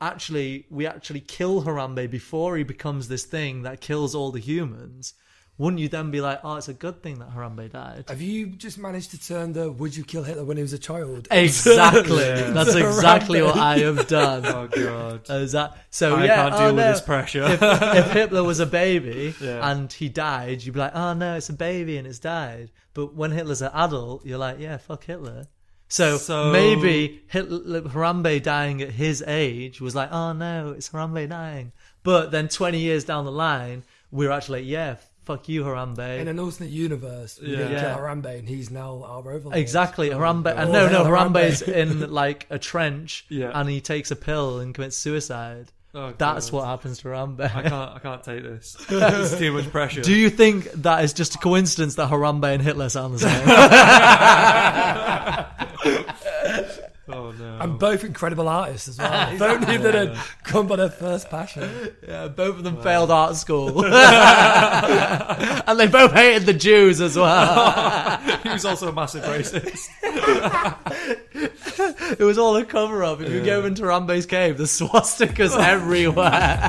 actually kill Harambe before he becomes this thing that kills all the humans. Wouldn't you then be like, oh, it's a good thing that Harambe died? Have you just managed to turn the would you kill Hitler when he was a child? Exactly. That's exactly what I have done. Oh, God. I can't deal with this pressure. If Hitler was a baby and he died, you'd be like, oh, no, it's a baby and it's died. But when Hitler's an adult, you're like, yeah, fuck Hitler. So maybe Harambe dying at his age was like, oh no, it's Harambe dying. But then 20 years down the line, we're actually fuck you, Harambe. In an alternate universe, we didn't kill Harambe and he's now our overlord. Exactly, Harambe. And Harambe is in like a trench and he takes a pill and commits suicide. Oh, that's what happens to Harambe. I can't take this. It's too much pressure. Do you think that is just a coincidence that Harambe and Hitler sound the same? Oh no! And both incredible artists as well. Don't need them to come by their first passion. Yeah, both of them failed art school, and they both hated the Jews as well. He was also a massive racist. It was all a cover-up. If you go into Harambe's cave, there's swastikas everywhere.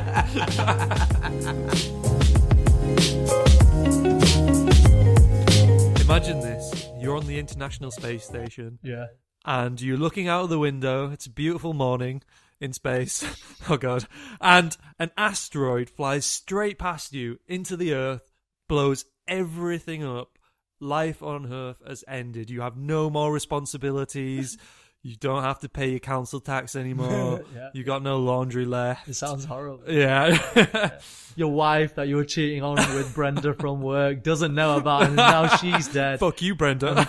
Imagine this: you're on the International Space Station. Yeah. And you're looking out of the window. It's a beautiful morning in space. Oh, God. And an asteroid flies straight past you into the Earth, blows everything up. Life on Earth has ended. You have no more responsibilities. You don't have to pay your council tax anymore. Yeah. You got no laundry left. It sounds horrible. Yeah. Yeah. Your wife that you were cheating on with, Brenda from work, doesn't know about it, and now she's dead. Fuck you, Brenda.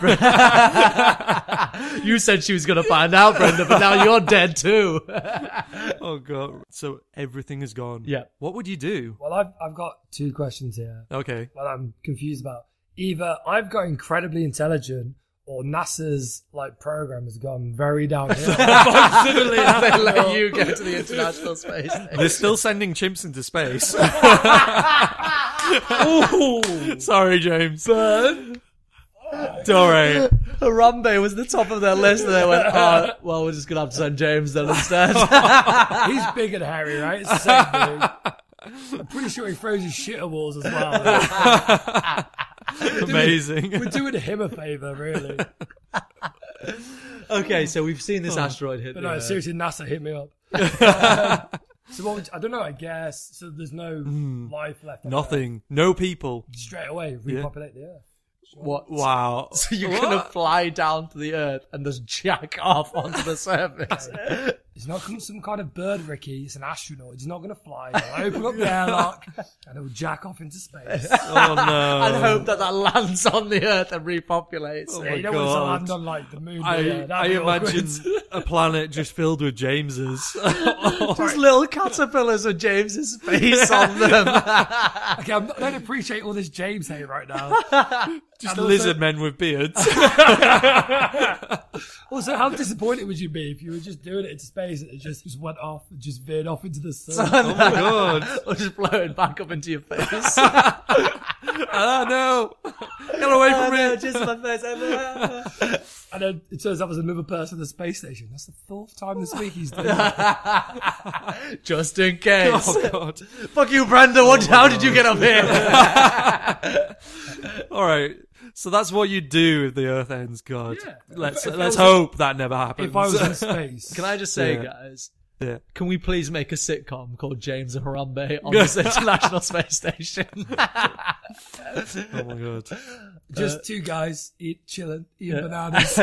You said she was going to find out, Brenda, but now you're dead too. Oh, God. So everything is gone. Yeah. What would you do? Well, I've got two questions here. Okay. That I'm confused about. Either I've got incredibly intelligent, or NASA's program has gone very downhill. Absolutely, if they let you go to the International Space Station. They're still sending chimps into space. Ooh. Sorry, James. Burn. Don't worry. Harambe was the top of their list, and they went, oh, well, we're just going to have to send James then instead. He's big and hairy, right? It's the same thing. I'm pretty sure he throws his shit at walls as well. Amazing. We're doing him a favour, really. Okay, so we've seen this asteroid hit. But no, seriously, NASA hit me up. So what? I don't know, I guess. So there's no life left. Nothing. No people. Straight away, repopulate the Earth. What? Wow. So you're going to fly down to the Earth and just jack off onto the surface. It's not some kind of bird, Ricky. It's an astronaut. It's not going to fly. It'll open up the airlock and it'll jack off into space. Oh, no. And hope that lands on the Earth and repopulates. Oh, yeah, you don't want it to land on, the moon. I imagine a planet just filled with Jameses. Just little caterpillars with James's face on them. Okay, I don't appreciate all this James hate right now. Just lizard men with beards. Also, how disappointed would you be if you were just doing it into space and it just went off and just veered off into the sun? Oh my God. Or just blowing back up into your face. Oh no. Get away from me. Just my face. And then it turns out there's another person at the space station. That's the 4th time this week he's done that. Just in case. Oh God. Fuck you, Brenda. How did you get up here? All right. So that's what you do if the Earth ends, God. Yeah. Let's hope that never happens. If I was in space. Can I just say, guys, can we please make a sitcom called James and Harambe on this International Space Station? Oh, my God. Just two guys eating bananas,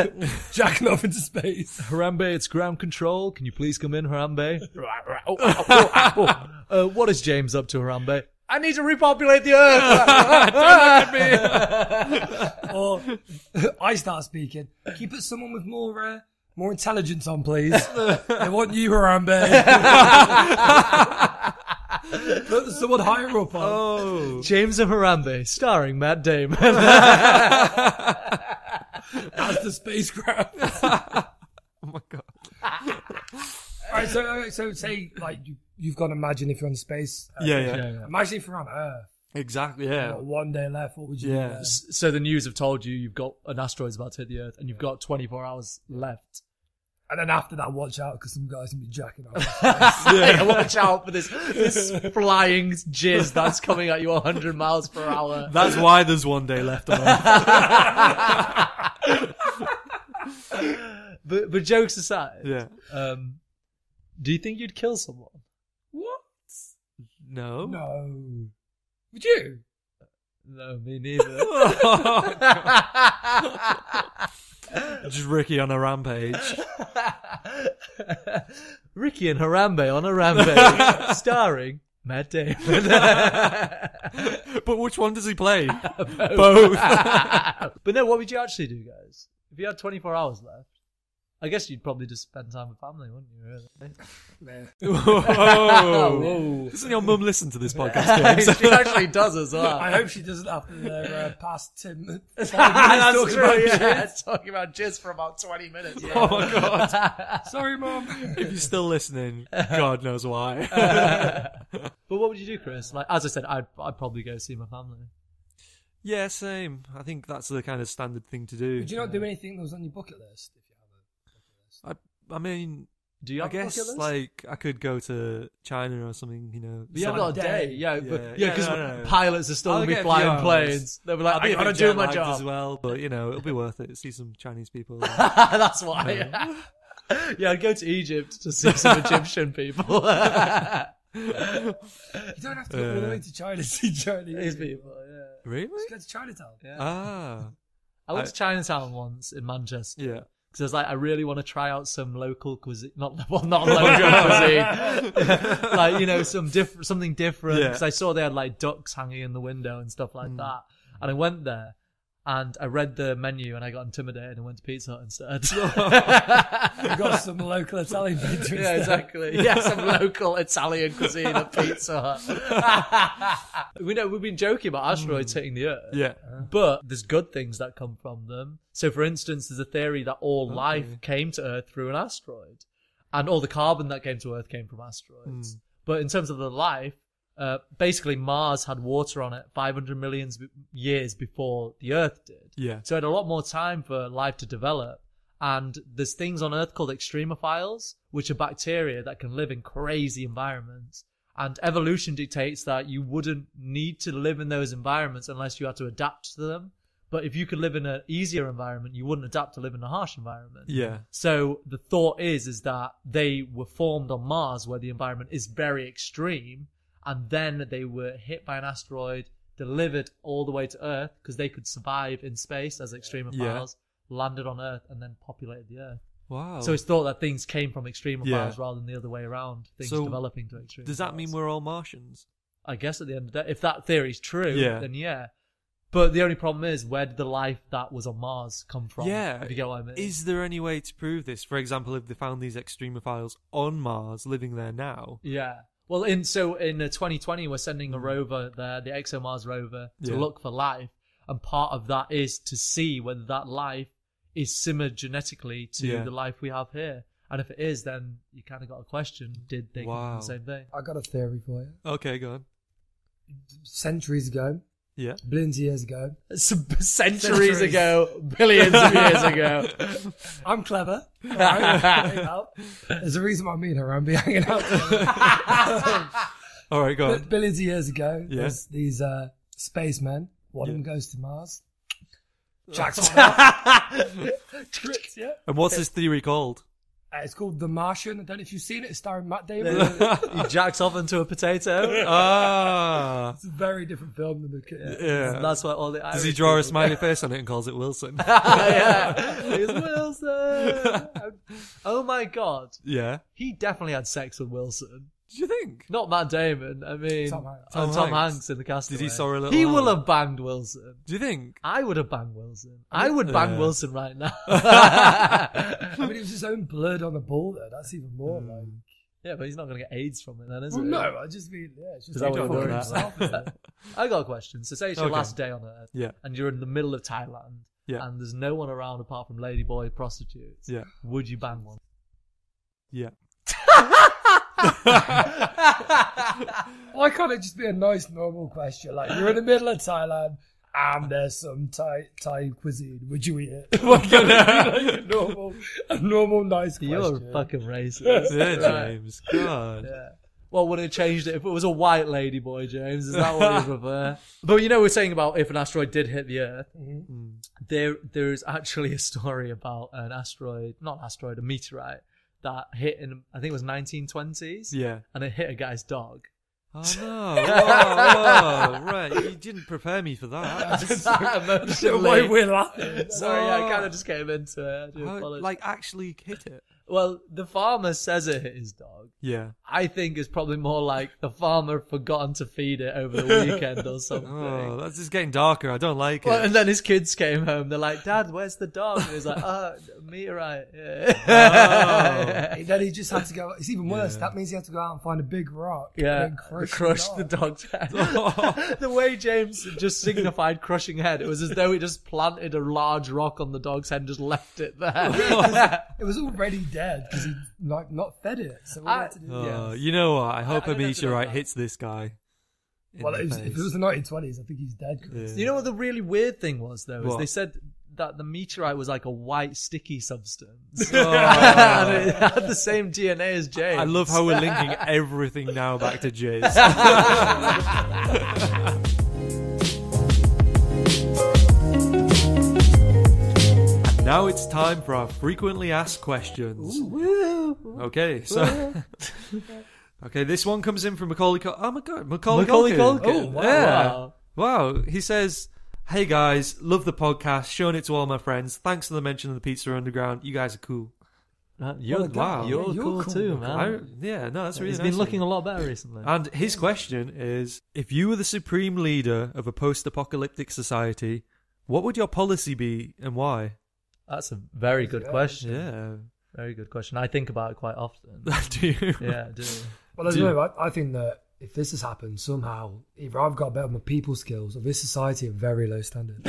jacking off into space. Harambe, it's ground control. Can you please come in, Harambe? What is James up to, Harambe? I need to repopulate the Earth. Don't look at me. Or I start speaking. Can you put someone with more intelligence on, please? I want you, Harambe. Put someone higher up on. Oh. James and Harambe, starring Matt Damon. That's the spacecraft. Oh, my God. All right, so say, you've got to imagine if you're on space. Imagine if you're on Earth. Exactly, yeah. One day left, what would you do? So the news have told you've got an asteroid's about to hit the Earth and you've got 24 hours left. And then after that, watch out, because some guys can be jacking off. Watch out for this flying jizz that's coming at you 100 miles per hour. That's why there's one day left on Earth. But jokes aside, do you think you'd kill someone? No. Would you? No, me neither. Just Ricky on a rampage. Ricky and Harambe on a rampage, starring Matt Damon. But which one does he play? Both. But no, what would you actually do, guys? If you had 24 hours left, I guess you'd probably just spend time with family, wouldn't you, really? Whoa. Doesn't your mum listen to this podcast? She actually does as well. I hope she doesn't after their past 10 minutes. That's talking true, about jizz. Talking about jizz for about 20 minutes. Yeah. Oh, my God. Sorry, Mum. If you're still listening, God knows why. But what would you do, Chris? As I said, I'd probably go see my family. Yeah, same. I think that's the kind of standard thing to do. Would you not do anything that was on your bucket list? I mean, I guess I could go to China or something, But you've got a day, because pilots are still going to be flying planes. They'll be like, I'm going to do my job as well, but it'll be worth it. See some Chinese people. That's why. Yeah, I'd go to Egypt to see some Egyptian people. You don't have to go all the way to China to see Chinese people. Yeah. Really? Just go to Chinatown. Yeah. Ah, I went to Chinatown once in Manchester. Yeah. Because I was like, I really want to try out some local cuisine, not local cuisine, like, you know, something different. Because I saw they had like ducks hanging in the window and stuff like that. And I went there and I read the menu and I got intimidated and went to Pizza Hut instead. You got some local Italian pizza. Yeah, exactly. Yeah, some local Italian cuisine at Pizza Hut. We know we've been joking about asteroids hitting the Earth. Yeah, but there's good things that come from them. So, for instance, there's a theory that all life came to Earth through an asteroid, and all the carbon that came to Earth came from asteroids. But in terms of the life, basically Mars had water on it 500 million years before the Earth did. Yeah. So it had a lot more time for life to develop. And there's things on Earth called extremophiles, which are bacteria that can live in crazy environments. And evolution dictates that you wouldn't need to live in those environments unless you had to adapt to them. But if you could live in an easier environment, you wouldn't adapt to live in a harsh environment. Yeah. So the thought is that they were formed on Mars where the environment is very extreme. And then they were hit by an asteroid, delivered all the way to Earth because they could survive in space as extremophiles, landed on Earth and then populated the Earth. Wow. So it's thought that things came from extremophiles rather than the other way around, things developing to extremophiles. Does that mean we're all Martians? I guess at the end of the day, if that theory's true, then yeah. But the only problem is, where did the life that was on Mars come from? Yeah. If you get what I mean. Is there any way to prove this? For example, if they found these extremophiles on Mars living there now. Yeah. Well, in 2020, we're sending a rover there, the ExoMars rover, to look for life. And part of that is to see whether that life is similar genetically to the life we have here. And if it is, then you kind of got a question. Did they do the same thing? I got a theory for you. Okay, go on. Centuries ago. Yeah. Billions of years ago. Centuries ago. Billions of years ago. I'm clever. Right? There's a reason why me and Harambe hanging out. All right, go on. Billions of years ago, there's these spacemen. One of them goes to Mars. Jack's one And what's this theory called? It's called The Martian. I don't know if you've seen it. It's starring Matt Damon. He jacks off into a potato. Ah, it's a very different film than the kid. Yeah, and that's why all the Irish does he draw a smiley face on it and calls it Wilson? It's Wilson. Oh my god. Yeah, he definitely had sex with Wilson. Do you think? Not Matt Damon. I mean, Tom Hanks in The Castaway. Did he saw a little? He will have banged Wilson. Do you think? I would have banged Wilson. I would bang Wilson right now. I mean, it was his own blood on the ball, though. That's even more like. Yeah, but he's not going to get AIDS from it, then, is it? No, I just mean, it's just that himself. I got a question. So, say it's your last day on Earth, and you're in the middle of Thailand, and there's no one around apart from ladyboy prostitutes. Yeah, would you bang one? Yeah. Why can't it just be a nice normal question? Like, you're in the middle of Thailand and there's some Thai cuisine, would you eat it? Why can't it be like a normal nice question? You're fucking racist. Yeah, James. God. Yeah. Well, would have changed it if it was a white lady boy, James? Is that what you prefer? But you know, we're saying about if an asteroid did hit the Earth. Mm-hmm. There is actually a story about a meteorite that hit in, I think it was 1920s. Yeah. And it hit a guy's dog. Oh, no. Whoa. Right. You didn't prepare me for that. Why we're laughing. Sorry, I kind of just came into it. I do apologize. Like, actually hit it. Well, the farmer says it hit his dog. Yeah. I think it's probably more like the farmer forgotten to feed it over the weekend or something. Oh, that's just getting darker. I don't like it. And then his kids came home. They're like, Dad, where's the dog? And he's like, meteorite. Yeah. Oh. Then he just had to go. It's even worse. Yeah. That means he had to go out and find a big rock. Yeah. And crush the dog's head. Oh. The way James just signified crushing head, it was as though he just planted a large rock on the dog's head and just left it there. It was already dead. Because he not fed it. So what had to do? You know what? I hope a meteorite hits this guy. Well, if it was the 1920s, I think he's dead. Yeah. You know what the really weird thing was, though, is they said that the meteorite was like a white sticky substance. And it had the same DNA as James. I love how we're linking everything now back to James. Now it's time for our frequently asked questions. Ooh, okay, so okay, this one comes in from Macaulay Culkin. Oh my god, Macaulay Culkin! Oh wow, wow. He says, hey guys, love the podcast, showing it to all my friends. Thanks for the mention of the Pizza Underground. You guys are cool. You're cool too, man. That's really nice. He's been looking a lot better recently. And his question is, if you were the supreme leader of a post-apocalyptic society, what would your policy be and why? That's a very good question. Yeah. Very good question. I think about it quite often. Do you? Yeah, I do. Well, I think that if this has happened somehow, either I've got better my people skills or this society are very low standard.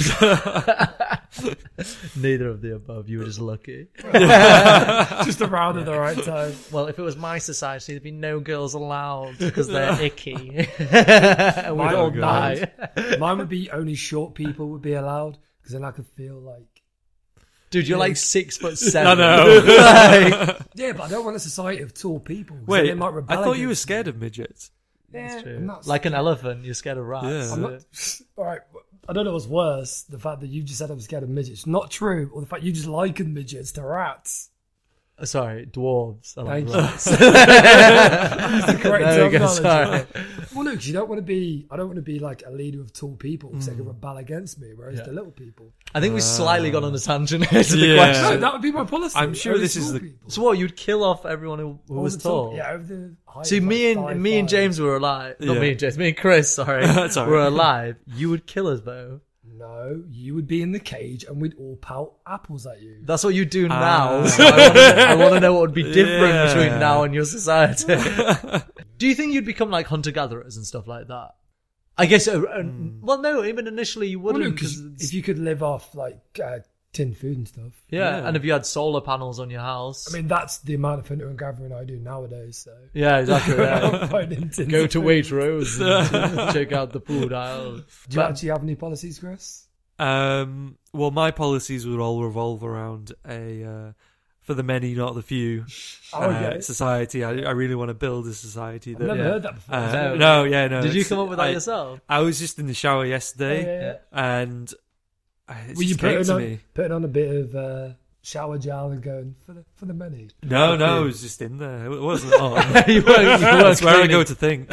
Neither of the above. You were just lucky. Just around at the right time. Well, if it was my society, there'd be no girls allowed because they're icky. And we'd all die. Mine would be only short people would be allowed because then I could feel like... Dude, you're like 6'7". No. Yeah, but I don't want a society of tall people. Wait, they might rebel. I thought you were scared of midgets. Yeah, that's true. Like an elephant, you're scared of rats. Yeah. All right, I don't know what's worse, the fact that you just said I'm scared of midgets. Not true. Or the fact you just likened midgets to rats. Sorry, dwarves. I like rats. That's the correct terminology. Well, look, you don't want to be. I don't want to be like a leader of tall people because they can rebel against me, whereas the little people. I think we've slightly gone on a tangent here to the question. No, that would be my policy. I'm sure this is the. People. So what? You'd kill off everyone who was tall. Yeah. Over the height. See, me and James were alive. Not me and James. Me and Chris. Sorry, were alive. You would kill us both. No, you would be in the cage and we'd all pout apples at you. That's what you do now. So I want to know what would be different between now and your society. Do you think you'd become like hunter-gatherers and stuff like that? I guess, well, no, even initially you wouldn't. Well, no, cause if you could live off like tin food and stuff. Yeah, and if you had solar panels on your house. I mean, that's the amount of hunter and gathering I do nowadays. So yeah, exactly. Yeah. Go to Waitrose and check out the food aisle. Do you actually have any policies, Chris? Well, my policies would all revolve around a for the many, not the few society. I really want to build a society. I've never heard that before. No. Did you come up with that yourself? I was just in the shower yesterday and... Were you putting on a bit of shower gel and going for the many? No, it was just in there. It wasn't on. That's where I go to think.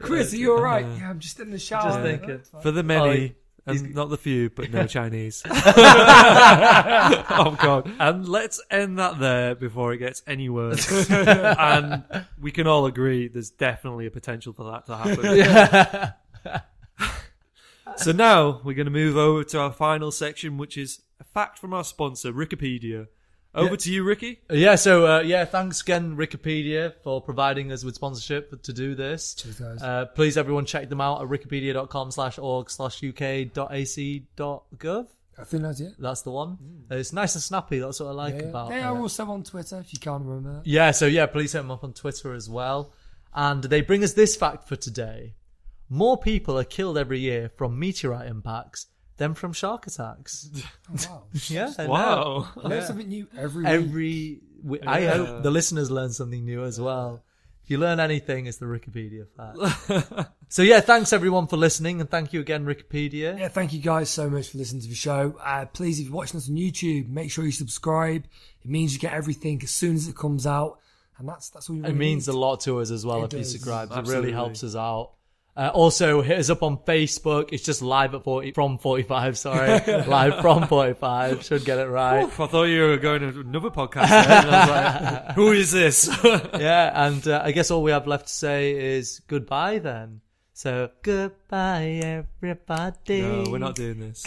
Chris, are you all right? Yeah, I'm just in the shower. Just thinking. For the many, and not the few, but no Chinese. Oh, God. And let's end that there before it gets any worse. And we can all agree there's definitely a potential for that to happen. Yeah. So now we're going to move over to our final section, which is a fact from our sponsor, Wikipedia. Over to you, Ricky. Yeah, so thanks again, Wikipedia, for providing us with sponsorship to do this. Cheers, guys. Please, everyone, check them out at wikipedia.com/org/uk.ac.gov. I think that's it. That's the one. It's nice and snappy. That's what I like about it. They are also on Twitter, if you can't remember that. Yeah, so please hit them up on Twitter as well. And they bring us this fact for today. More people are killed every year from meteorite impacts than from shark attacks. Oh, wow. Wow. No. I learn something new every week. I hope the listeners learn something new as well. If you learn anything, it's the Wikipedia fact. So thanks everyone for listening, and thank you again, Wikipedia. Yeah, thank you guys so much for listening to the show. Please, if you're watching us on YouTube, make sure you subscribe. It means you get everything as soon as it comes out, and that's all you really need. It means a lot to us as well if you subscribe. Absolutely. It really helps us out. Also, hit us up on Facebook. It's just Live from 45. Should get it right. Oof, I thought you were going to another podcast. And I was like, who is this? And I guess all we have left to say is goodbye then. So, goodbye, everybody. No, we're not doing this.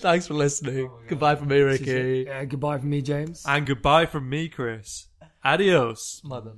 Thanks for listening. Oh, goodbye from me, Ricky. Yeah, goodbye from me, James. And goodbye from me, Chris. Adios, mother.